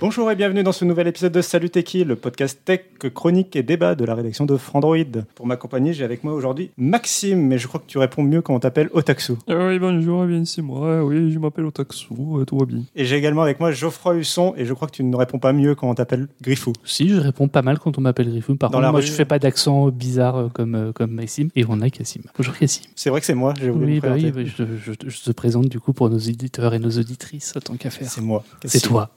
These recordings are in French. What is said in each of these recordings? Bonjour et bienvenue dans ce nouvel épisode de Salut Techie, le podcast tech, chronique et débat de la rédaction de Frandroid. Pour m'accompagner, j'ai avec moi aujourd'hui Maxime, mais je crois que tu réponds mieux quand on t'appelle Otaxu. Oui, bonjour, bien c'est moi, oui, je m'appelle Otaxu, tout va bien. Et j'ai également avec moi Geoffroy Husson, et je crois que tu ne réponds pas mieux quand on t'appelle Griffou. Si, je réponds pas mal quand on m'appelle Griffou, par contre, moi je fais pas d'accent bizarre comme Maxime, et on a Kassim. Bonjour Kassim. C'est vrai que c'est moi, j'ai voulu me présenter. Oui, je te présente du coup pour nos éditeurs et nos auditrices, tant qu'à faire. C'est moi, Kassim. C'est toi.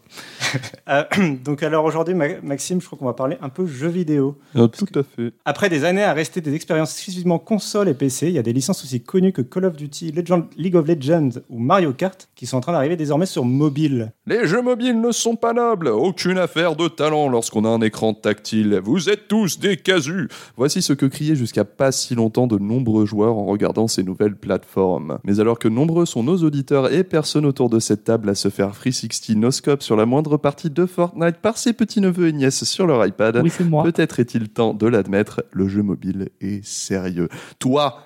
Donc alors aujourd'hui Maxime, je crois qu'on va parler un peu jeux vidéo. Tout à fait. Après des années à rester des expériences exclusivement console et PC, il y a des licences aussi connues que Call of Duty, League of Legends ou Mario Kart qui sont en train d'arriver désormais sur mobile. Les jeux mobiles ne sont pas nobles, aucune affaire de talent lorsqu'on a un écran tactile. Vous êtes tous des casus. Voici ce que criaient jusqu'à pas si longtemps de nombreux joueurs en regardant ces nouvelles plateformes. Mais alors que nombreux sont nos auditeurs et personne autour de cette table à se faire 360 no-scope sur la moindre partie de Fortnite par ses petits-neveux et nièces sur leur iPad. Oui, c'est moi. Peut-être est-il temps de l'admettre, le jeu mobile est sérieux. Toi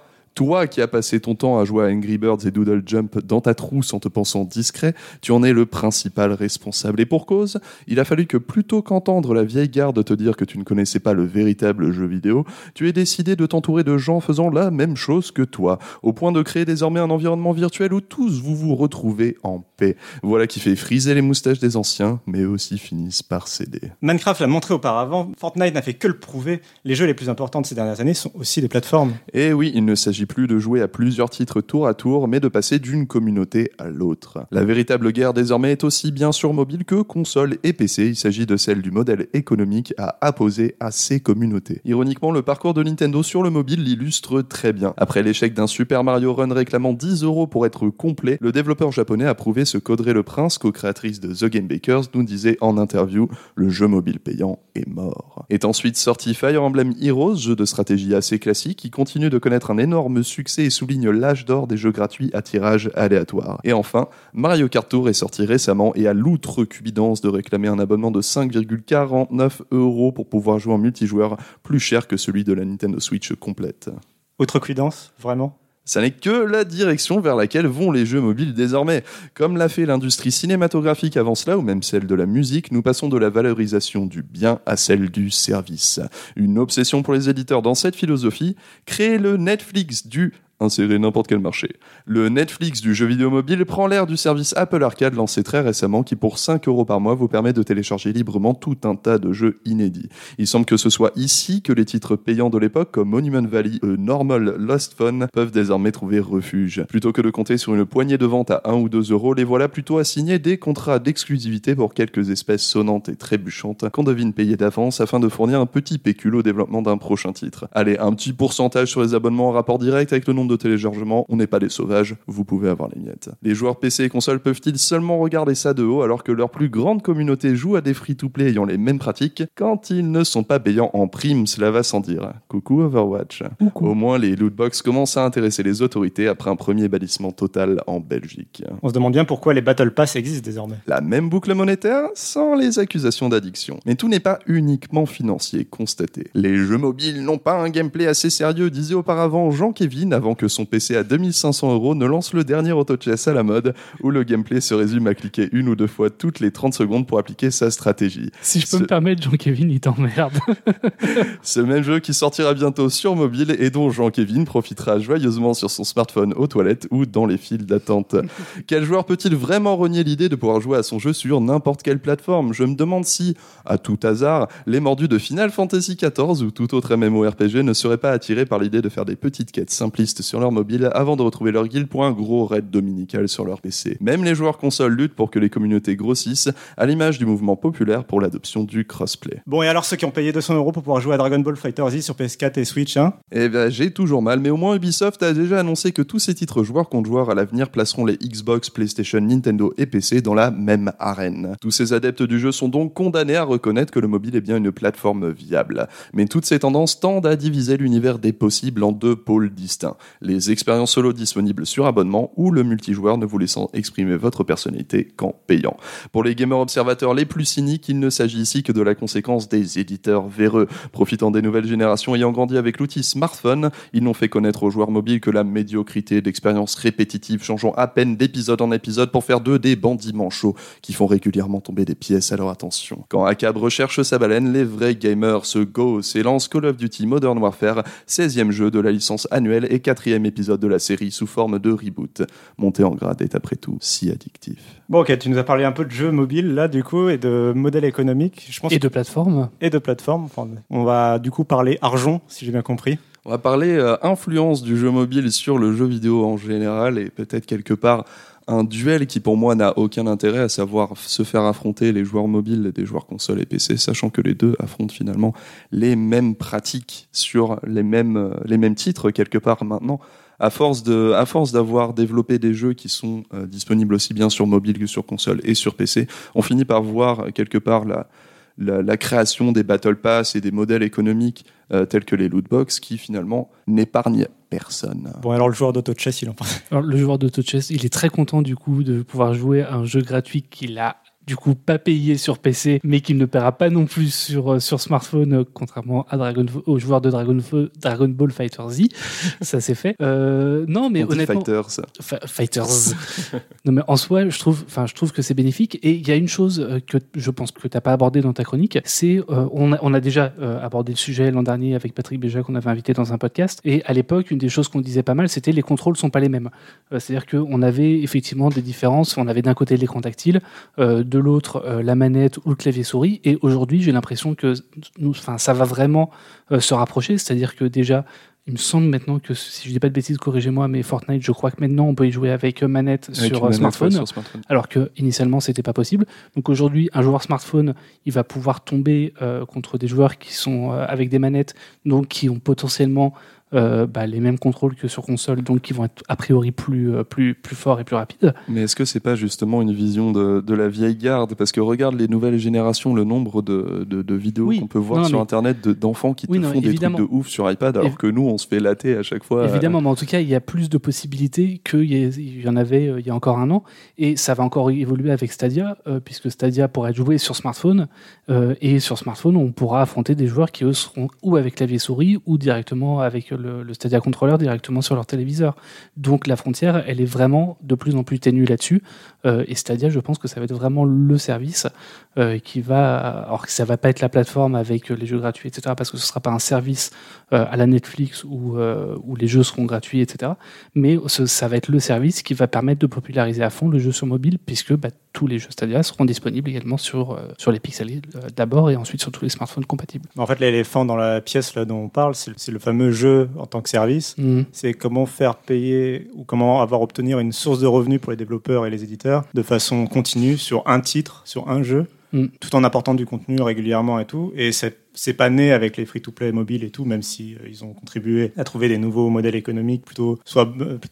qui as passé ton temps à jouer à Angry Birds et Doodle Jump dans ta trousse en te pensant discret, tu en es le principal responsable. Et pour cause, il a fallu que plutôt qu'entendre la vieille garde te dire que tu ne connaissais pas le véritable jeu vidéo, tu aies décidé de t'entourer de gens faisant la même chose que toi, au point de créer désormais un environnement virtuel où tous vous vous retrouvez en paix. Voilà qui fait friser les moustaches des anciens, mais eux aussi finissent par céder. Minecraft l'a montré auparavant, Fortnite n'a fait que le prouver, les jeux les plus importants de ces dernières années sont aussi des plateformes. Et oui, il ne s'agit plus de jouer à plusieurs titres tour à tour, mais de passer d'une communauté à l'autre. La véritable guerre désormais est aussi bien sur mobile que console et PC, il s'agit de celle du modèle économique à apposer à ces communautés. Ironiquement, le parcours de Nintendo sur le mobile l'illustre très bien. Après l'échec d'un Super Mario Run réclamant 10€ pour être complet, le développeur japonais a prouvé ce qu'Audrey Le Prince, co-créatrice de The Game Bakers, nous disait en interview « Le jeu mobile payant est mort ». Est ensuite sorti Fire Emblem Heroes, jeu de stratégie assez classique, qui continue de connaître un énorme succès et souligne l'âge d'or des jeux gratuits à tirage aléatoire. Et enfin, Mario Kart Tour est sorti récemment et a l'outrecuidance de réclamer un abonnement de 5,49€ pour pouvoir jouer en multijoueur, plus cher que celui de la Nintendo Switch complète. Outrecuidance, vraiment ? Ça n'est que la direction vers laquelle vont les jeux mobiles désormais. Comme l'a fait l'industrie cinématographique avant cela, ou même celle de la musique, nous passons de la valorisation du bien à celle du service. Une obsession pour les éditeurs dans cette philosophie, créer le Netflix du... insérer n'importe quel marché. Le Netflix du jeu vidéo mobile prend l'air du service Apple Arcade lancé très récemment qui pour 5€ par mois vous permet de télécharger librement tout un tas de jeux inédits. Il semble que ce soit ici que les titres payants de l'époque comme Monument Valley, Normal, Lost Phone peuvent désormais trouver refuge. Plutôt que de compter sur une poignée de ventes à 1 ou 2€, les voilà plutôt à signer des contrats d'exclusivité pour quelques espèces sonnantes et trébuchantes qu'on devine payer d'avance afin de fournir un petit pécule au développement d'un prochain titre. Allez, un petit pourcentage sur les abonnements en rapport direct avec le nombre de téléchargement, on n'est pas des sauvages, vous pouvez avoir les miettes. Les joueurs PC et consoles peuvent-ils seulement regarder ça de haut alors que leur plus grande communauté joue à des free-to-play ayant les mêmes pratiques quand ils ne sont pas payants en prime, cela va sans dire. Coucou Overwatch. Coucou. Au moins les lootbox commencent à intéresser les autorités après un premier bannissement total en Belgique. On se demande bien pourquoi les Battle Pass existent désormais. La même boucle monétaire sans les accusations d'addiction. Mais tout n'est pas uniquement financier, constaté. Les jeux mobiles n'ont pas un gameplay assez sérieux, disait auparavant Jean-Kévin avant que son PC à 2500€ ne lance le dernier auto-chess à la mode où le gameplay se résume à cliquer une ou deux fois toutes les 30 secondes pour appliquer sa stratégie. Si je peux me permettre, Jean-Kévin, il t'emmerde. Ce même jeu qui sortira bientôt sur mobile et dont Jean-Kévin profitera joyeusement sur son smartphone aux toilettes ou dans les files d'attente. Quel joueur peut-il vraiment renier l'idée de pouvoir jouer à son jeu sur n'importe quelle plateforme ? Je me demande si, à tout hasard, les mordus de Final Fantasy XIV ou tout autre MMORPG ne seraient pas attirés par l'idée de faire des petites quêtes simplistes sur leur mobile avant de retrouver leur guild pour un gros raid dominical sur leur PC. Même les joueurs consoles luttent pour que les communautés grossissent, à l'image du mouvement populaire pour l'adoption du crossplay. Bon, et alors ceux qui ont payé 200€ pour pouvoir jouer à Dragon Ball FighterZ sur PS4 et Switch, hein ? Eh bien, j'ai toujours mal, mais au moins Ubisoft a déjà annoncé que tous ces titres joueurs contre joueurs à l'avenir placeront les Xbox, PlayStation, Nintendo et PC dans la même arène. Tous ces adeptes du jeu sont donc condamnés à reconnaître que le mobile est bien une plateforme viable. Mais toutes ces tendances tendent à diviser l'univers des possibles en deux pôles distincts. Les expériences solo disponibles sur abonnement ou le multijoueur ne vous laissant exprimer votre personnalité qu'en payant. Pour les gamers observateurs les plus cyniques, il ne s'agit ici que de la conséquence des éditeurs véreux. Profitant des nouvelles générations ayant grandi avec l'outil smartphone, ils n'ont fait connaître aux joueurs mobiles que la médiocrité d'expériences répétitives changeant à peine d'épisode en épisode pour faire d'eux des bandits manchots qui font régulièrement tomber des pièces à leur attention. Quand ACAB recherche sa baleine, les vrais gamers se gaussent et lancent Call of Duty Modern Warfare, 16e jeu de la licence annuelle et 4e épisode de la série sous forme de reboot. Monter en grade est après tout si addictif. Bon ok, tu nous as parlé un peu de jeux mobiles là du coup et de modèles économiques. Je pense et de plateformes. Enfin, on va du coup parler argent si j'ai bien compris. On va parler influence du jeu mobile sur le jeu vidéo en général et peut-être quelque part un duel qui pour moi n'a aucun intérêt, à savoir se faire affronter les joueurs mobiles des joueurs consoles et PC, sachant que les deux affrontent finalement les mêmes pratiques sur les mêmes titres quelque part maintenant. À force d'avoir développé des jeux qui sont disponibles aussi bien sur mobile que sur console et sur PC, on finit par voir quelque part la création des battle pass et des modèles économiques tels que les lootbox qui finalement n'épargnent personne. Bon alors le joueur d'auto-chess, il en pense. Alors le joueur d'auto-chess, il est très content du coup de pouvoir jouer à un jeu gratuit qu'il a du coup pas payé sur PC mais qu'il ne paiera pas non plus sur smartphone, contrairement à aux joueurs de Dragon Ball FighterZ. Ça c'est fait. Non mais honnêtement Fighters. Non mais en soi je trouve que c'est bénéfique, et il y a une chose que je pense que t'as pas abordé dans ta chronique, c'est on a déjà abordé le sujet l'an dernier avec Patrick Béja qu'on avait invité dans un podcast, et à l'époque une des choses qu'on disait pas mal c'était les contrôles sont pas les mêmes, c'est-à-dire qu'on avait effectivement des différences, on avait d'un côté l'écran tactile, de l'autre la manette ou le clavier souris, et aujourd'hui j'ai l'impression que ça va vraiment se rapprocher, c'est-à-dire que déjà il me semble maintenant que, si je dis pas de bêtises, corrigez-moi, mais Fortnite, je crois que maintenant on peut y jouer avec manette sur smartphone, alors que initialement c'était pas possible. Donc aujourd'hui, un joueur smartphone, il va pouvoir tomber contre des joueurs qui sont avec des manettes, donc qui ont potentiellement les mêmes contrôles que sur console, donc qui vont être a priori plus forts et plus rapides. Mais est-ce que c'est pas justement une vision de la vieille garde ? Parce que regarde les nouvelles générations, le nombre de vidéos qu'on peut voir internet d'enfants qui font évidemment des trucs de ouf sur iPad, alors que nous on se fait latter à chaque fois. Évidemment, mais en tout cas il y a plus de possibilités qu'il y en avait il y a encore un an, et ça va encore évoluer avec Stadia, puisque Stadia pourra être joué sur smartphone, et sur smartphone on pourra affronter des joueurs qui eux seront ou avec clavier souris ou directement avec le Stadia Controller directement sur leur téléviseur. Donc la frontière, elle est vraiment de plus en plus ténue là-dessus. Et Stadia, je pense que ça va être vraiment le service qui va... Alors que ça va pas être la plateforme avec les jeux gratuits, etc. Parce que ce sera pas un service à la Netflix où les jeux seront gratuits, etc. Mais ça va être le service qui va permettre de populariser à fond le jeu sur mobile, puisque tous les jeux Stadia seront disponibles également sur les pixels d'abord, et ensuite sur tous les smartphones compatibles. En fait, l'éléphant dans la pièce là, dont on parle, c'est le fameux jeu en tant que service. C'est comment faire payer ou comment obtenir une source de revenus pour les développeurs et les éditeurs de façon continue sur un titre, sur un jeu, tout en apportant du contenu régulièrement et tout. Et c'est pas né avec les free-to-play mobiles et tout, même si ils ont contribué à trouver des nouveaux modèles économiques plutôt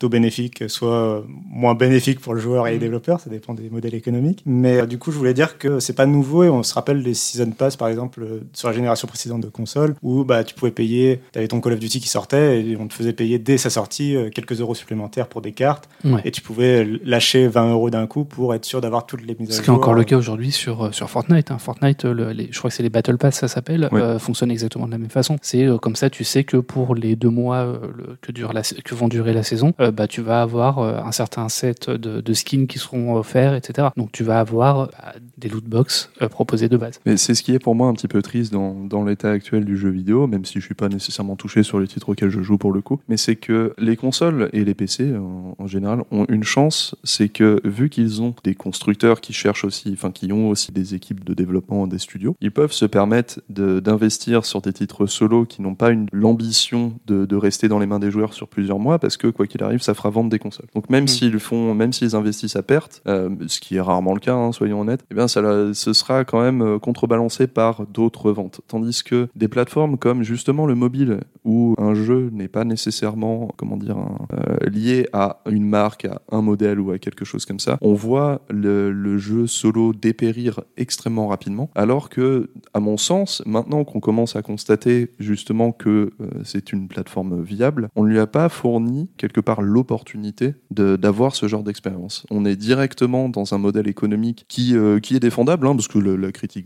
bénéfiques, soit moins bénéfiques pour le joueur et les développeurs, ça dépend des modèles économiques. Mais du coup, je voulais dire que c'est pas nouveau, et on se rappelle des Season Pass, par exemple, sur la génération précédente de consoles, où tu pouvais payer, t'avais ton Call of Duty qui sortait, et on te faisait payer dès sa sortie quelques euros supplémentaires pour des cartes, et tu pouvais lâcher 20€ d'un coup pour être sûr d'avoir toutes les mises à jour. Ce qui est encore le cas aujourd'hui sur Fortnite. Fortnite, je crois que c'est les Battle Pass, ça s'appelle. fonctionne exactement de la même façon. C'est comme ça, tu sais que pour les 2 mois que vont durer la saison, tu vas avoir un certain set de skins qui seront offerts, etc. Donc tu vas avoir des loot box proposés de base. Mais c'est ce qui est pour moi un petit peu triste dans l'état actuel du jeu vidéo, même si je suis pas nécessairement touché sur les titres auxquels je joue pour le coup, mais c'est que les consoles et les PC en général ont une chance, c'est que vu qu'ils ont des constructeurs qui cherchent aussi, enfin qui ont aussi des équipes de développement, des studios, ils peuvent se permettre d'investir sur des titres solo qui n'ont pas l'ambition de rester dans les mains des joueurs sur plusieurs mois, parce que quoi qu'il arrive, ça fera vendre des consoles. Donc même s'ils investissent à perte, ce qui est rarement le cas, soyons honnêtes, eh bien ce sera quand même contrebalancé par d'autres ventes. Tandis que des plateformes comme justement le mobile, où un jeu n'est pas nécessairement lié à une marque, à un modèle ou à quelque chose comme ça, on voit le jeu solo dépérir extrêmement rapidement, alors que, à mon sens, maintenant qu'on commence à constater justement que c'est une plateforme viable, on ne lui a pas fourni quelque part l'opportunité d'avoir ce genre d'expérience. On est directement dans un modèle économique qui est défendable, parce que la critique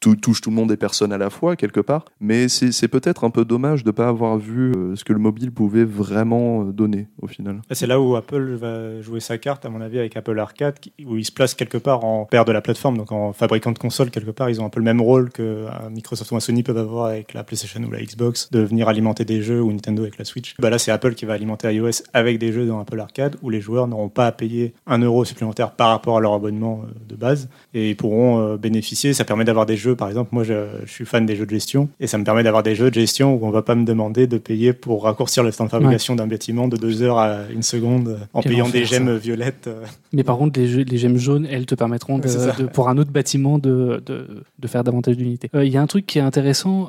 touche tout le monde et personne à la fois, quelque part, mais c'est peut-être un peu dommage de ne pas avoir vu ce que le mobile pouvait vraiment donner, au final. C'est là où Apple va jouer sa carte, à mon avis, avec Apple Arcade, où il se place quelque part en père de la plateforme, donc en fabricant de consoles, quelque part, ils ont un peu le même rôle que Microsoft ou un Sony peuvent avoir avec la PlayStation ou la Xbox, de venir alimenter des jeux, ou Nintendo avec la Switch. Là, c'est Apple qui va alimenter iOS avec des jeux dans Apple Arcade, où les joueurs n'auront pas à payer 1€ supplémentaire par rapport à leur abonnement de base, et ils pourront bénéficier. Ça permet d'avoir des jeux, par exemple, moi je suis fan des jeux de gestion, et ça me permet d'avoir des jeux de gestion où on va pas me demander de payer pour raccourcir le temps de fabrication d'un bâtiment de 2 heures à 1 seconde en payant des gemmes violettes. Mais par contre, les gemmes jaunes, elles te permettront pour un autre bâtiment de faire davantage d'unités. Il y a un truc qui est intéressant,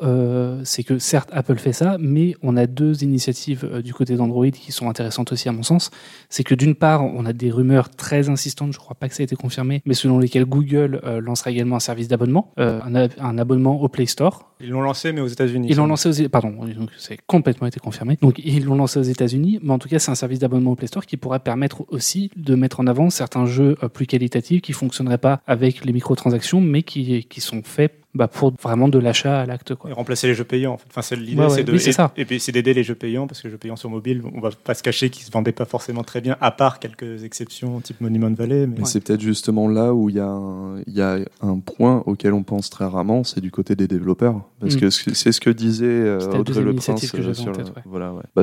c'est que certes Apple fait ça, mais on a 2 initiatives du côté d'Android qui sont intéressantes aussi à mon sens. C'est que d'une part, on a des rumeurs très insistantes, je crois pas que ça a été confirmé, mais selon lesquelles Google lancera également un service d'abonnement, un abonnement au Play Store. Ils l'ont lancé, mais aux États-Unis. Ils l'ont lancé donc c'est complètement été confirmé. Donc ils l'ont lancé aux États-Unis, mais en tout cas c'est un service d'abonnement au Play Store qui pourrait permettre aussi de mettre en avant certains jeux plus qualitatifs qui fonctionneraient pas avec les microtransactions, mais qui sont faits pour vraiment de l'achat à l'acte, Et remplacer les jeux payants, en fait. Enfin, c'est l'idée, et puis c'est d'aider les jeux payants, parce que les jeux payants sur mobile, on va pas se cacher qu'ils se vendaient pas forcément très bien, à part quelques exceptions type Monument Valley. Mais c'est peut-être justement là où il y a un point auquel on pense très rarement, c'est du côté des développeurs, parce que c'est ce que disait Audrey Le Prince.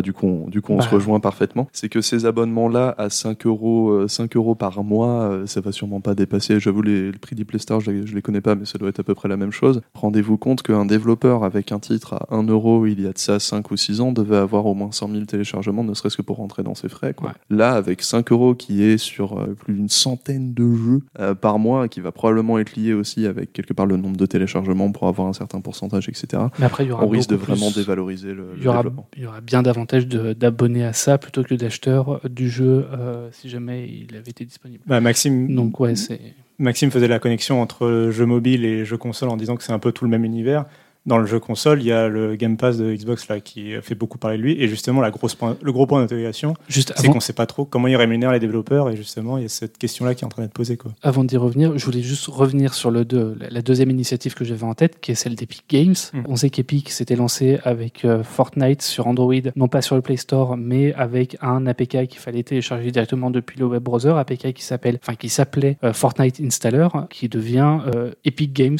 Du coup, on se rejoint parfaitement. C'est que ces abonnements-là à 5€ par mois, ça va sûrement pas dépasser. J'avoue, le prix du PlayStation, je les connais pas, mais ça doit être à peu près la même chose. Rendez-vous compte qu'un développeur avec un titre à 1€ il y a de ça 5 ou 6 ans devait avoir au moins 100 000 téléchargements, ne serait-ce que pour rentrer dans ses frais. Là, avec 5€ qui est sur plus d'une centaine de jeux par mois, qui va probablement être lié aussi avec quelque part le nombre de téléchargements pour avoir un certain pourcentage, etc. Mais après, on risque de vraiment dévaloriser le développement. Il y aura bien davantage d'abonnés à ça plutôt que d'acheteurs du jeu si jamais il avait été disponible. Maxime... Donc Maxime faisait la connexion entre jeux mobile et jeux console en disant que c'est un peu tout le même univers. Dans le jeu console, il y a le Game Pass de Xbox qui fait beaucoup parler de lui, et justement le gros point d'interrogation, c'est qu'on ne sait pas trop comment ils rémunèrent les développeurs, et justement il y a cette question-là qui est en train d'être posée. Avant d'y revenir, je voulais juste revenir sur la deuxième initiative que j'avais en tête, qui est celle d'Epic Games. On sait qu'Epic s'était lancé avec Fortnite sur Android, non pas sur le Play Store, mais avec un APK qu'il fallait télécharger directement depuis le web browser, APK qui s'appelait Fortnite Installer, qui devient Epic Games.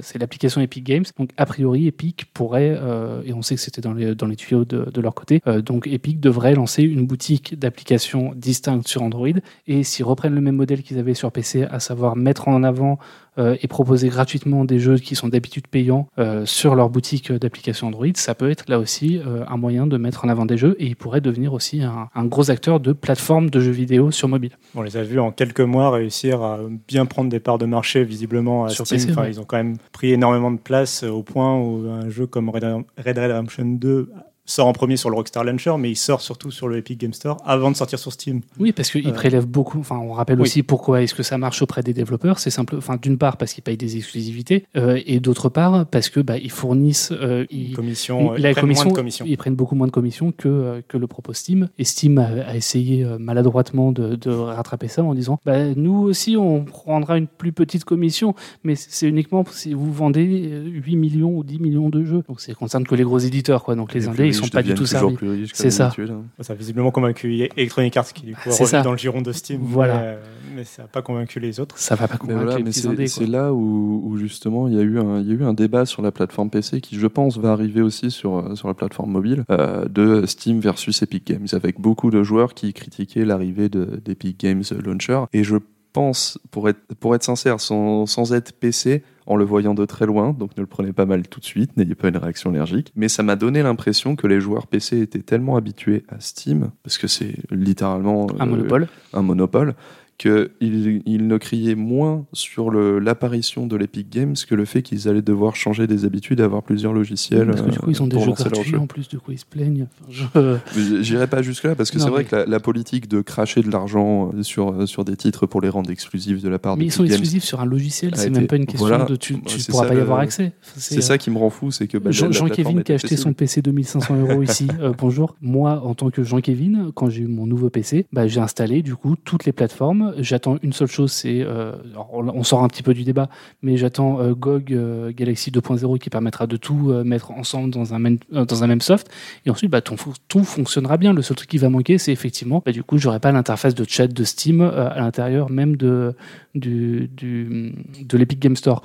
C'est l'application Epic Games. Donc a priori, Epic pourrait, et on sait que c'était dans les tuyaux de leur côté, donc Epic devrait lancer une boutique d'applications distinctes sur Android, et s'ils reprennent le même modèle qu'ils avaient sur PC, à savoir mettre en avant et proposer gratuitement des jeux qui sont d'habitude payants sur leur boutique d'applications Android, ça peut être là aussi un moyen de mettre en avant des jeux, et ils pourraient devenir aussi un gros acteur de plateforme de jeux vidéo sur mobile. On les a vus en quelques mois réussir à bien prendre des parts de marché visiblement à sur Steam. PC, enfin, ils ont quand même pris énormément de place au point où un jeu comme Red Dead Redemption 2 sort en premier sur le Rockstar Launcher, mais il sort surtout sur le Epic Game Store avant de sortir sur Steam. Oui, parce qu'il prélève beaucoup. Enfin, on rappelle aussi pourquoi est-ce que ça marche auprès des développeurs. C'est simple. Enfin, d'une part parce qu'ils payent des exclusivités et d'autre part parce que ils fournissent commission. Ils prennent beaucoup moins de commissions que le propose Steam. Et Steam a essayé maladroitement de rattraper ça en disant nous aussi on prendra une plus petite commission, mais c'est uniquement si vous vendez 8 millions ou 10 millions de jeux. Donc ça concerne que les gros éditeurs, quoi. Donc les indés, ils sont pas du tout servis. C'est ça. Ça a visiblement convaincu Electronic Arts qui du coup revient dans le giron de Steam. Voilà. Mais ça n'a pas convaincu les autres. Ça va pas convaincre les petits indés. C'est là où justement il y a eu un débat sur la plateforme PC qui, je pense, va arriver aussi sur la plateforme mobile de Steam versus Epic Games, avec beaucoup de joueurs qui critiquaient l'arrivée d'Epic Games Launcher. Et je pense, pour être sincère, sans être PC, en le voyant de très loin, donc ne le prenez pas mal tout de suite, n'ayez pas une réaction allergique, mais ça m'a donné l'impression que les joueurs PC étaient tellement habitués à Steam, parce que c'est littéralement un monopole, qu'ils ne criaient moins sur l'apparition de l'Epic Games que le fait qu'ils allaient devoir changer des habitudes, avoir plusieurs logiciels. Parce que du coup, ils ont des jeux gratuits en plus, du coup, ils se plaignent. Enfin, j'irai pas jusque-là, parce que c'est vrai que la politique de cracher de l'argent sur des titres pour les rendre exclusifs de la part d'Epic Games... Mais ils sont exclusifs sur un logiciel, c'est même pas une question de tu ne pourras pas y avoir accès. C'est ça qui me rend fou, c'est que... Jean-Kévin qui a acheté son PC 2500€ ici, bonjour. Moi, en tant que Jean-Kévin, quand j'ai eu mon nouveau PC, j'ai installé du coup toutes les plateformes. J'attends une seule chose, c'est on sort un petit peu du débat, mais j'attends GOG Galaxy 2.0 qui permettra de tout mettre ensemble dans un même soft, et ensuite tout fonctionnera bien. Le seul truc qui va manquer, c'est effectivement du coup j'aurai pas l'interface de chat de Steam à l'intérieur même de l'Epic Game Store.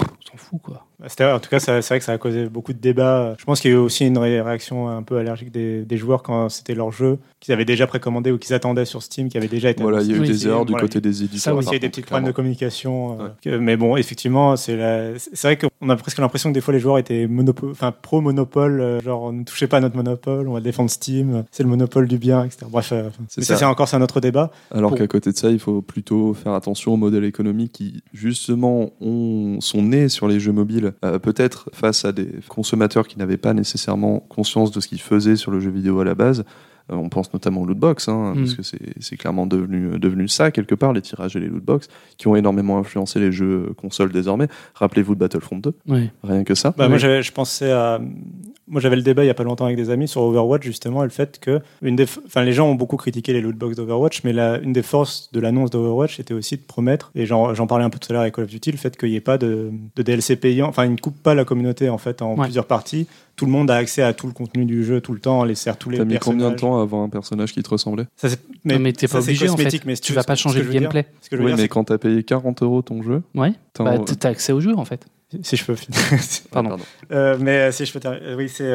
On s'en fout, quoi. En tout cas, c'est vrai que ça a causé beaucoup de débats. Je pense qu'il y a eu aussi une réaction un peu allergique des joueurs quand c'était leur jeu qu'ils avaient déjà précommandé ou qu'ils attendaient sur Steam, qui avait déjà été... Voilà, il y a eu des erreurs du côté des éditeurs. Ça aussi, il y a eu des petits problèmes de communication. Mais bon, effectivement, c'est vrai qu'on a presque l'impression que des fois les joueurs étaient pro-monopole, genre ne touchez pas à notre monopole, on va défendre Steam, c'est le monopole du bien, etc. Bref, c'est un autre débat. Alors qu'à côté de ça, il faut plutôt faire attention aux modèles économiques qui, justement, sont nés sur les jeux mobiles, peut-être face à des consommateurs qui n'avaient pas nécessairement conscience de ce qu'ils faisaient sur le jeu vidéo à la base. On pense notamment aux lootbox, parce que c'est clairement devenu ça, quelque part, les tirages et les lootbox, qui ont énormément influencé les jeux consoles désormais. Rappelez-vous de Battlefront 2, rien que ça. Moi, je pensais à... Moi, j'avais le débat il n'y a pas longtemps avec des amis sur Overwatch, justement, et le fait que les gens ont beaucoup critiqué les lootbox d'Overwatch, mais une des forces de l'annonce d'Overwatch était aussi de promettre, et j'en parlais un peu tout à l'heure avec Call of Duty, le fait qu'il n'y ait pas de DLC payant, enfin, ils ne coupent pas la communauté, en fait, en plusieurs parties. Tout le monde a accès à tout le contenu du jeu tout le temps, les sert tous les personnages. T'as mis combien de temps à avoir un personnage qui te ressemblait ? Ça, mais t'es pas obligé, en fait. Mais tu vas pas changer le gameplay. Mais quand t'as payé 40€ ton jeu, t'as accès au jeu, en fait. Si je peux finir. Pardon. Si je peux terminer. Oui, c'est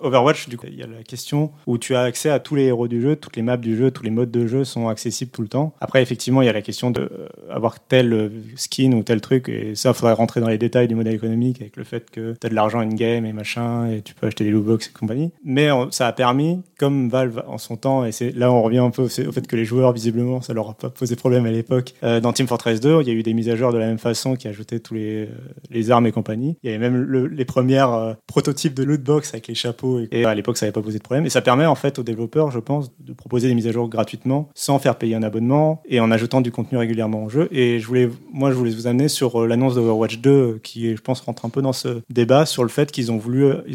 Overwatch. Du coup, il y a la question où tu as accès à tous les héros du jeu, toutes les maps du jeu, tous les modes de jeu sont accessibles tout le temps. Après, effectivement, il y a la question d'avoir tel skin ou tel truc. Et ça, il faudrait rentrer dans les détails du modèle économique avec le fait que tu as de l'argent in-game et machin, et tu peux acheter des lootbox et compagnie. Mais ça a permis, comme Valve en son temps, et là, on revient un peu au fait que les joueurs, visiblement, ça leur a pas posé problème à l'époque. Dans Team Fortress 2, il y a eu des mises à jour de la même façon qui ajoutaient tous les armes et compagnie. Il y avait même les premières prototypes de lootbox avec les chapeaux et à l'époque ça n'avait pas posé de problème, et ça permet en fait aux développeurs, je pense, de proposer des mises à jour gratuitement sans faire payer un abonnement et en ajoutant du contenu régulièrement au jeu. Et je voulais vous amener sur l'annonce d'Overwatch 2 qui, je pense, rentre un peu dans ce débat sur le fait qu'ils ont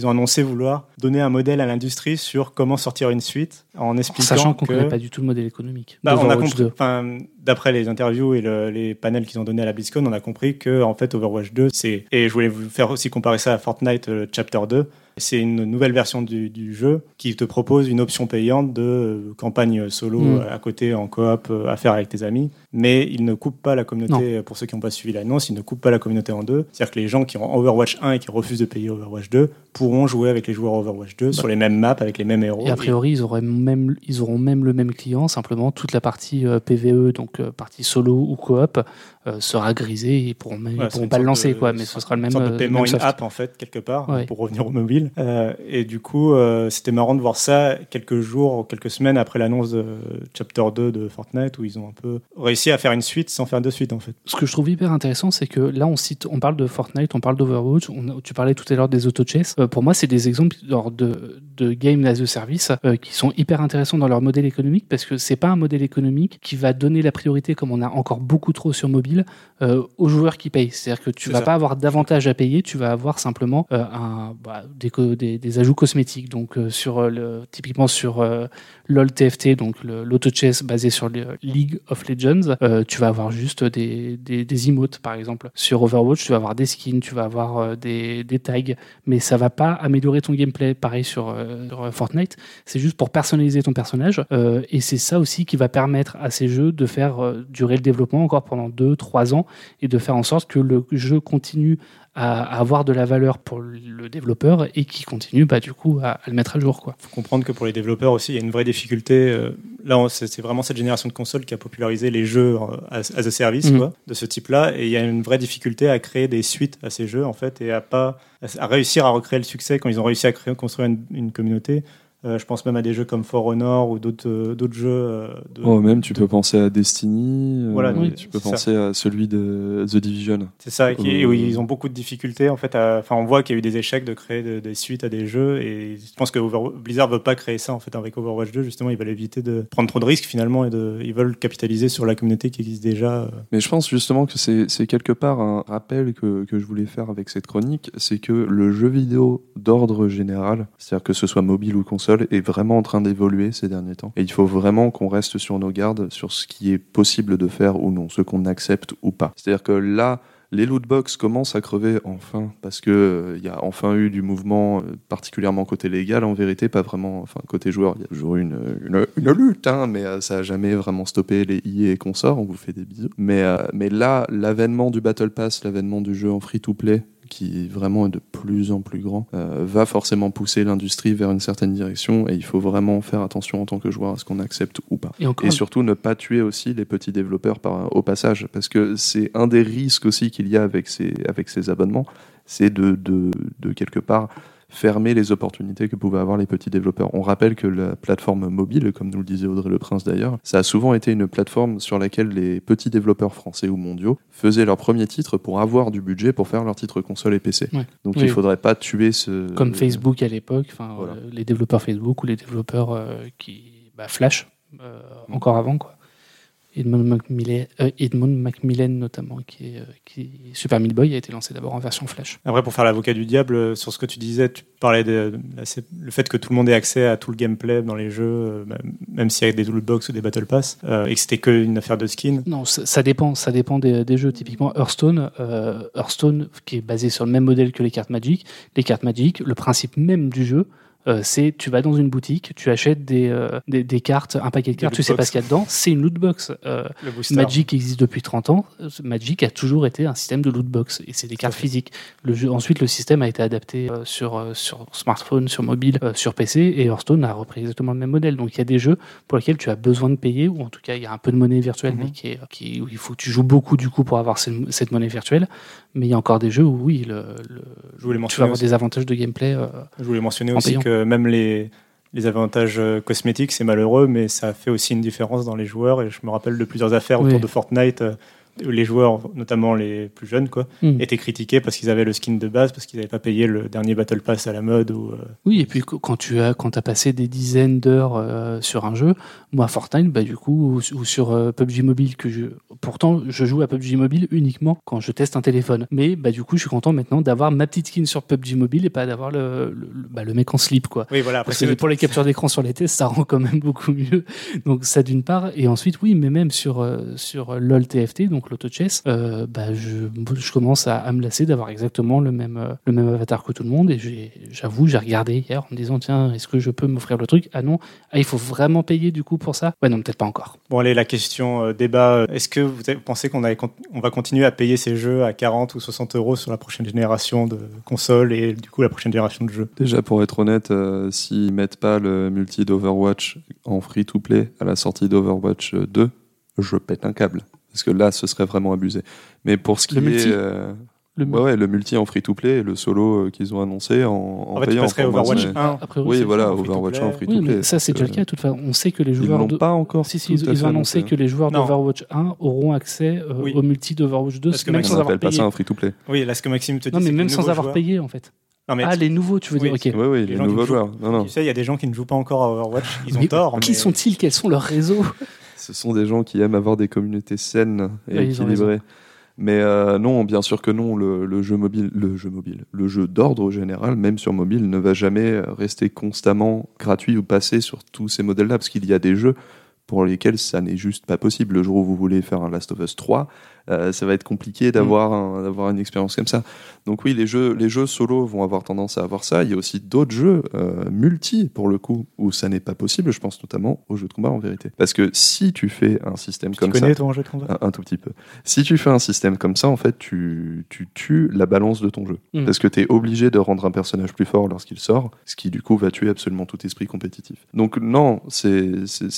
annoncé vouloir donner un modèle à l'industrie sur comment sortir une suite en expliquant, sachant qu'on ne connaît pas du tout le modèle économique. On a compris, d'après les interviews et les panels qu'ils ont donnés à la BlizzCon, on a compris que en fait Overwatch 2 et je voulais vous faire aussi comparer ça à Fortnite Chapter 2. C'est une nouvelle version du jeu qui te propose une option payante de campagne solo à côté, en coop, à faire avec tes amis. Mais il ne coupe pas la communauté, pour ceux qui n'ont pas suivi l'annonce, il ne coupe pas la communauté en deux. C'est-à-dire que les gens qui ont Overwatch 1 et qui refusent de payer Overwatch 2 pourront jouer avec les joueurs Overwatch 2 sur les mêmes maps, avec les mêmes héros. Et a priori, ils auront même le même client, simplement toute la partie PVE, donc partie solo ou coop, sera grisée. Ils ne pourront pas le lancer, mais ce sera le même. Une sorte de paiement in-app, en fait, quelque part, pour revenir au mobile. Et du coup, c'était marrant de voir ça quelques jours, quelques semaines après l'annonce de Chapter 2 de Fortnite, où ils ont un peu réussi à faire une suite sans faire de suite, en fait. Ce que je trouve hyper intéressant, c'est que là, on parle de Fortnite, on parle d'Overwatch, tu parlais tout à l'heure des auto-chess. Pour moi, c'est des exemples de games as a service qui sont hyper intéressants dans leur modèle économique, parce que c'est pas un modèle économique qui va donner la priorité, comme on a encore beaucoup trop sur mobile, aux joueurs qui payent. C'est-à-dire que tu vas pas avoir davantage à payer, tu vas avoir simplement des ajouts cosmétiques. Donc, typiquement sur LoL TFT, donc l'auto-chess basé sur League of Legends, tu vas avoir juste des emotes, par exemple. Sur Overwatch, tu vas avoir des skins, tu vas avoir des tags, mais ça va pas améliorer ton gameplay. Pareil sur Fortnite, c'est juste pour personnaliser ton personnage, et c'est ça aussi qui va permettre à ces jeux de faire durer le développement encore pendant 2-3 ans et de faire en sorte que le jeu continue à avoir de la valeur pour le développeur et qui continue du coup à le mettre à jour, quoi. Faut comprendre que pour les développeurs aussi, il y a une vraie difficulté. Là, c'est vraiment cette génération de consoles qui a popularisé les jeux as a service, quoi, de ce type-là, et il y a une vraie difficulté à créer des suites à ces jeux, en fait, et à réussir à recréer le succès quand ils ont réussi à construire une communauté. Je pense même à des jeux comme For Honor ou d'autres jeux. Peux penser à Destiny, voilà, tu peux penser à celui de The Division. C'est ça, ils ont beaucoup de difficultés. En fait, on voit qu'il y a eu des échecs de créer des suites à des jeux, et je pense que Blizzard ne veut pas créer ça, en fait, avec Overwatch 2. Justement, ils veulent éviter de prendre trop de risques, finalement, et ils veulent capitaliser sur la communauté qui existe déjà. Mais je pense justement que c'est quelque part un rappel que je voulais faire avec cette chronique, c'est que le jeu vidéo d'ordre général, c'est-à-dire que ce soit mobile ou console, est vraiment en train d'évoluer ces derniers temps, et il faut vraiment qu'on reste sur nos gardes sur ce qui est possible de faire ou non, ce qu'on accepte ou pas. C'est-à-dire que là, les lootbox commencent à crever enfin, parce qu'il y a enfin eu du mouvement, particulièrement côté légal, en vérité, pas vraiment, enfin côté joueur, il y a toujours une lutte, mais ça n'a jamais vraiment stoppé les EA et consorts, on vous fait des bisous. Mais là, l'avènement du Battle Pass, l'avènement du jeu en free-to-play, qui vraiment est de plus en plus grand, va forcément pousser l'industrie vers une certaine direction, et il faut vraiment faire attention en tant que joueur à ce qu'on accepte ou pas. Et surtout, ne pas tuer aussi les petits développeurs au passage, parce que c'est un des risques aussi qu'il y a avec ces abonnements, c'est de quelque part fermer les opportunités que pouvaient avoir les petits développeurs. On rappelle que la plateforme mobile, comme nous le disait Audrey Leprince d'ailleurs, ça a souvent été une plateforme sur laquelle les petits développeurs français ou mondiaux faisaient leurs premiers titres pour avoir du budget pour faire leurs titres console et PC. Ouais. Donc il ne faudrait pas tuer ce... Comme Facebook à l'époque, voilà. Les développeurs Facebook ou les développeurs qui Flash, encore avant, quoi. Edmond Macmillan notamment, qui est Super Meat Boy, a été lancé d'abord en version Flash. Après, pour faire l'avocat du diable, sur ce que tu disais, tu parlais le fait que tout le monde ait accès à tout le gameplay dans les jeux, même s'il y a des lootbox ou des battle pass, et que c'était qu'une affaire de skin. Non, ça dépend des jeux. Typiquement Hearthstone, qui est basé sur le même modèle que les cartes Magic. Les cartes Magic, le principe même du jeu, c'est tu vas dans une boutique, tu achètes des cartes, un paquet de cartes, tu sais pas ce qu'il y a dedans, c'est une lootbox. Magic existe depuis 30 ans, Magic a toujours été un système de lootbox, et c'est des cartes physiques. Ensuite, le système a été adapté sur smartphone, sur mobile, sur PC, et Hearthstone a repris exactement le même modèle. Donc il y a des jeux pour lesquels tu as besoin de payer, ou en tout cas il y a un peu de monnaie virtuelle, mais où il faut que tu joues beaucoup du coup pour avoir cette monnaie virtuelle, mais il y a encore des jeux où tu vas avoir des avantages de gameplay. Je voulais mentionner aussi que même les avantages cosmétiques, c'est malheureux, mais ça fait aussi une différence dans les joueurs. Et je me rappelle de plusieurs affaires autour de Fortnite. Les joueurs, notamment les plus jeunes, étaient critiqués parce qu'ils avaient le skin de base, parce qu'ils n'avaient pas payé le dernier Battle Pass à la mode. Oui, et puis quand t'as passé des dizaines d'heures sur un jeu, moi, Fortnite, du coup, ou sur PUBG Mobile, pourtant, je joue à PUBG Mobile uniquement quand je teste un téléphone. Mais du coup, je suis content maintenant d'avoir ma petite skin sur PUBG Mobile et pas d'avoir le mec en slip, quoi. Oui, voilà, parce que pour les captures d'écran sur les tests, ça rend quand même beaucoup mieux. Donc ça, d'une part, et ensuite, oui, mais même sur LoL TFT, donc l'auto-chess, je commence à me lasser d'avoir exactement le même avatar que tout le monde, et j'avoue, j'ai regardé hier en me disant, tiens, est-ce que je peux m'offrir le truc? Ah non, il faut vraiment payer du coup pour ça? Ouais, non, peut-être pas encore. Bon, allez, la question débat, est-ce que vous pensez qu'on va continuer à payer ces jeux à 40 ou 60 euros sur la prochaine génération de consoles et du coup la prochaine génération de jeux? Déjà, pour être honnête, s'ils mettent pas le multi d'Overwatch en free-to-play à la sortie d'Overwatch 2, je pète un câble. Parce que là, ce serait vraiment abusé. Mais pour ce qui est... Le multi en free-to-play et le solo qu'ils ont annoncé en payant. En fait, tu passerais Overwatch 1. Oui, voilà, Overwatch 1 en free-to-play. Oui, ça, c'est déjà le cas. De toute façon, on sait que les joueurs... Ils ne l'ont pas encore. Si, ils ont annoncé que les joueurs d'Overwatch 1 auront accès au multi d'Overwatch 2. Parce que même sans avoir payé. Pas ça un free-to-play. Oui, là, ce que Maxime te dit, c'est que même sans avoir payé, en fait. Les nouveaux, tu veux dire, ok. Oui, les nouveaux joueurs. Tu sais, il y a des gens qui ne jouent pas encore à Overwatch. Ils ont tort. Qui sont-ils ? Quels sont leurs réseaux ? Ce sont des gens qui aiment avoir des communautés saines et équilibrées. Mais non, bien sûr que non, le jeu d'ordre général, même sur mobile, ne va jamais rester constamment gratuit ou passer sur tous ces modèles-là, parce qu'il y a des jeux pour lesquels ça n'est juste pas possible. Le jour où vous voulez faire un Last of Us 3, ça va être compliqué d'avoir une expérience comme ça. Donc oui, les jeux solo vont avoir tendance à avoir ça. Il y a aussi d'autres jeux multi, pour le coup, où ça n'est pas possible. Je pense notamment aux jeux de combat, en vérité. Parce que si tu fais un système comme ça... Tu connais ton jeu de combat ? Un tout petit peu. Si tu fais un système comme ça, en fait, tu tues la balance de ton jeu. Parce que t'es obligé de rendre un personnage plus fort lorsqu'il sort, ce qui, du coup, va tuer absolument tout esprit compétitif. Donc non, ça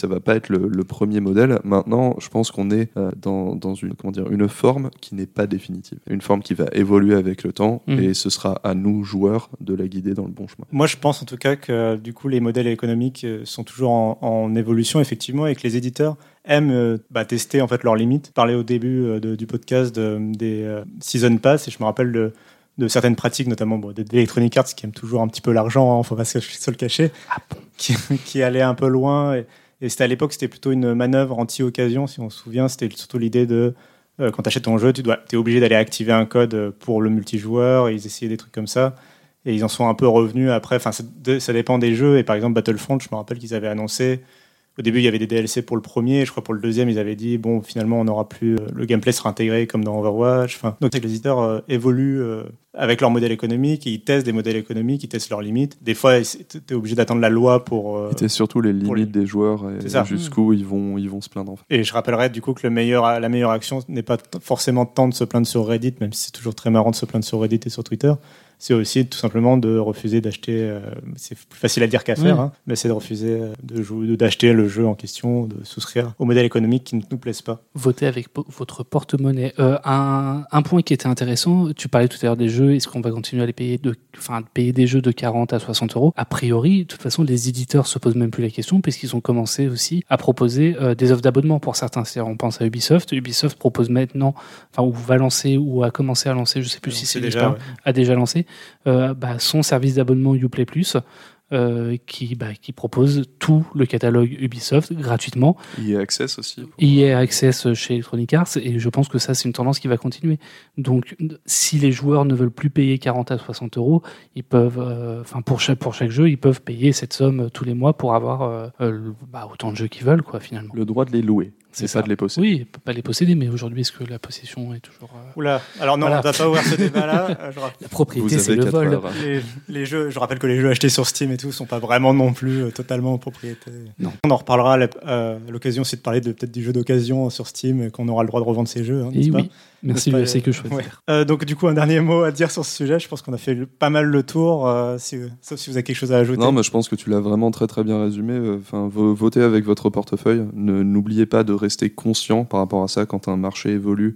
va pas être le premier modèle. Maintenant, je pense qu'on est dans une forme qui n'est pas définitive. Une forme qui va évoluer avec le temps et ce sera à nous, joueurs, de la guider dans le bon chemin. Moi, je pense en tout cas que du coup, les modèles économiques sont toujours en évolution, effectivement, et que les éditeurs aiment tester en fait leurs limites. Je parlais au début du podcast des Season Pass et je me rappelle de certaines pratiques, notamment d'Electronic Arts qui aiment toujours un petit peu l'argent, hein, faut pas se le cacher, qui allait un peu loin Et c'était à l'époque, c'était plutôt une manœuvre anti-occasion, si on se souvient. C'était surtout l'idée de, quand tu achètes ton jeu, t'es obligé d'aller activer un code pour le multijoueur. Ils essayaient des trucs comme ça. Et ils en sont un peu revenus après. Enfin, ça dépend des jeux. Et par exemple, Battlefront, je me rappelle qu'ils avaient annoncé... Au début, il y avait des DLC pour le premier. Et je crois pour le deuxième, ils avaient dit, bon, finalement, on n'aura plus... Le gameplay sera intégré comme dans Overwatch. Enfin, donc, les éditeurs évoluent avec leur modèle économique. Ils testent des modèles économiques, ils testent leurs limites. Des fois, t'es obligé d'attendre la loi pour... Ils testent surtout les limites des joueurs et jusqu'où ils vont se plaindre. En fait. Et je rappellerai du coup que la meilleure action n'est pas forcément tant de se plaindre sur Reddit, même si c'est toujours très marrant de se plaindre sur Reddit et sur Twitter. C'est aussi tout simplement de refuser d'acheter, c'est plus facile à dire qu'à faire, hein, mais c'est de refuser d'acheter le jeu en question, de souscrire au modèle économique qui ne nous plaise pas. Voter avec votre porte-monnaie. Un point qui était intéressant, tu parlais tout à l'heure des jeux, est-ce qu'on va continuer à les payer des jeux de 40 à 60 euros ? A priori, de toute façon, les éditeurs ne se posent même plus la question, puisqu'ils ont commencé aussi à proposer des offres d'abonnement pour certains. C'est-à-dire, on pense à Ubisoft. Ubisoft propose maintenant, enfin, ou va lancer, ou a commencé à lancer, je ne sais plus si c'est déjà, a déjà lancé, son service d'abonnement Uplay+, qui propose tout le catalogue Ubisoft gratuitement. EA Access aussi. EA Access chez Electronic Arts, et je pense que ça, c'est une tendance qui va continuer. Donc, si les joueurs ne veulent plus payer 40 à 60 euros, ils peuvent, pour chaque jeu, ils peuvent payer cette somme tous les mois pour avoir autant de jeux qu'ils veulent, quoi, finalement. Le droit de les louer. C'est ça. Pas de les posséder. Oui, pas les posséder, mais aujourd'hui, est-ce que la possession est toujours... Oula, alors non, voilà. On ne va pas ouvrir ce débat-là. La propriété, c'est le vol. Les jeux, je rappelle que les jeux achetés sur Steam et tout ne sont pas vraiment non plus totalement en propriété. Non. On en reparlera à l'occasion, c'est de parler peut-être du jeu d'occasion sur Steam, qu'on aura le droit de revendre ses jeux, hein, n'est-ce pas ? Merci, c'est que je choisis. Ouais. Donc du coup, un dernier mot à dire sur ce sujet. Je pense qu'on a fait pas mal le tour, sauf si vous avez quelque chose à ajouter. Non, mais je pense que tu l'as vraiment très très bien résumé. Enfin, votez avec votre portefeuille. N'oubliez pas de rester conscient par rapport à ça quand un marché évolue.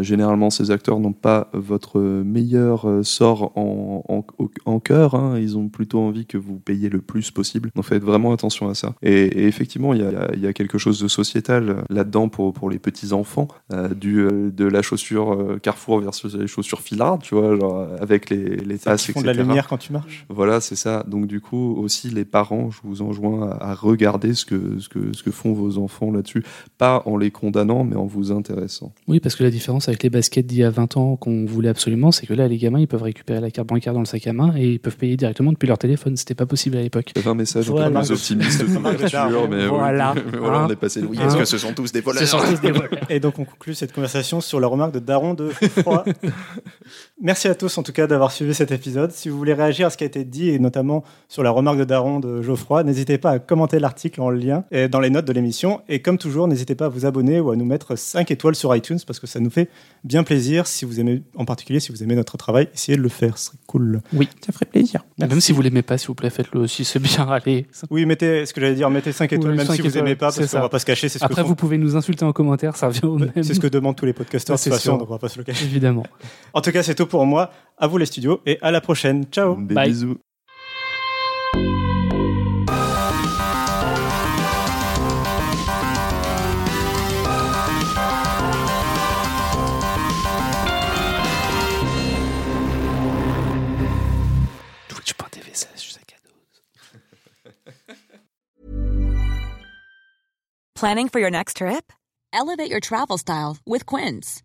Généralement, ces acteurs n'ont pas votre meilleur sort en cœur. Hein. Ils ont plutôt envie que vous payiez le plus possible. Donc faites vraiment attention à ça. Et effectivement, il y a quelque chose de sociétal là-dedans pour les petits enfants, de la chaussure Carrefour versus les chaussures Filard, tu vois, genre avec les tasses, etc. Ils font de la lumière quand tu marches. Voilà, c'est ça. Donc du coup, aussi les parents, je vous enjoins à regarder ce que font vos enfants là-dessus, pas en les condamnant, mais en vous intéressant. Oui, parce que la différence avec les baskets d'il y a 20 ans qu'on voulait absolument, c'est que là, les gamins, ils peuvent récupérer la carte bancaire dans le sac à main et ils peuvent payer directement depuis leur téléphone. C'était pas possible à l'époque. C'est un message un peu plus optimiste d'ouverture, mais voilà. Voilà, on est passé. Oui, parce que ce sont tous des voleurs. Et donc, on conclut cette conversation sur la remarque de Daron de Geoffroy. Merci à tous, en tout cas, d'avoir suivi cet épisode. Si vous voulez réagir à ce qui a été dit, et notamment sur la remarque de Daron de Geoffroy, n'hésitez pas à commenter l'article en lien et dans les notes de l'émission. Et comme toujours, n'hésitez pas à vous abonner ou à nous mettre 5 étoiles sur iTunes, parce que ça nous fait bien plaisir. Si vous aimez, en particulier si vous aimez notre travail, essayez de le faire, ce serait cool. Oui, ça ferait plaisir. Merci. Même si vous l'aimez pas, s'il vous plaît, faites-le aussi, c'est bien. Allez. Oui, mettez 5 étoiles, oui, même 5 si vous aimez pas, parce qu'on va pas se cacher. C'est ce Après, vous pouvez nous insulter en commentaire, ça revient au même. C'est ce que demandent tous les podcasteurs de toute façon, donc on va pas se le cacher. Évidemment. En tout cas, c'est tout pour moi. À vous les studios et à la prochaine. Ciao. Des bye. Bisous. Planning for your next trip? Elevate your travel style with Quince.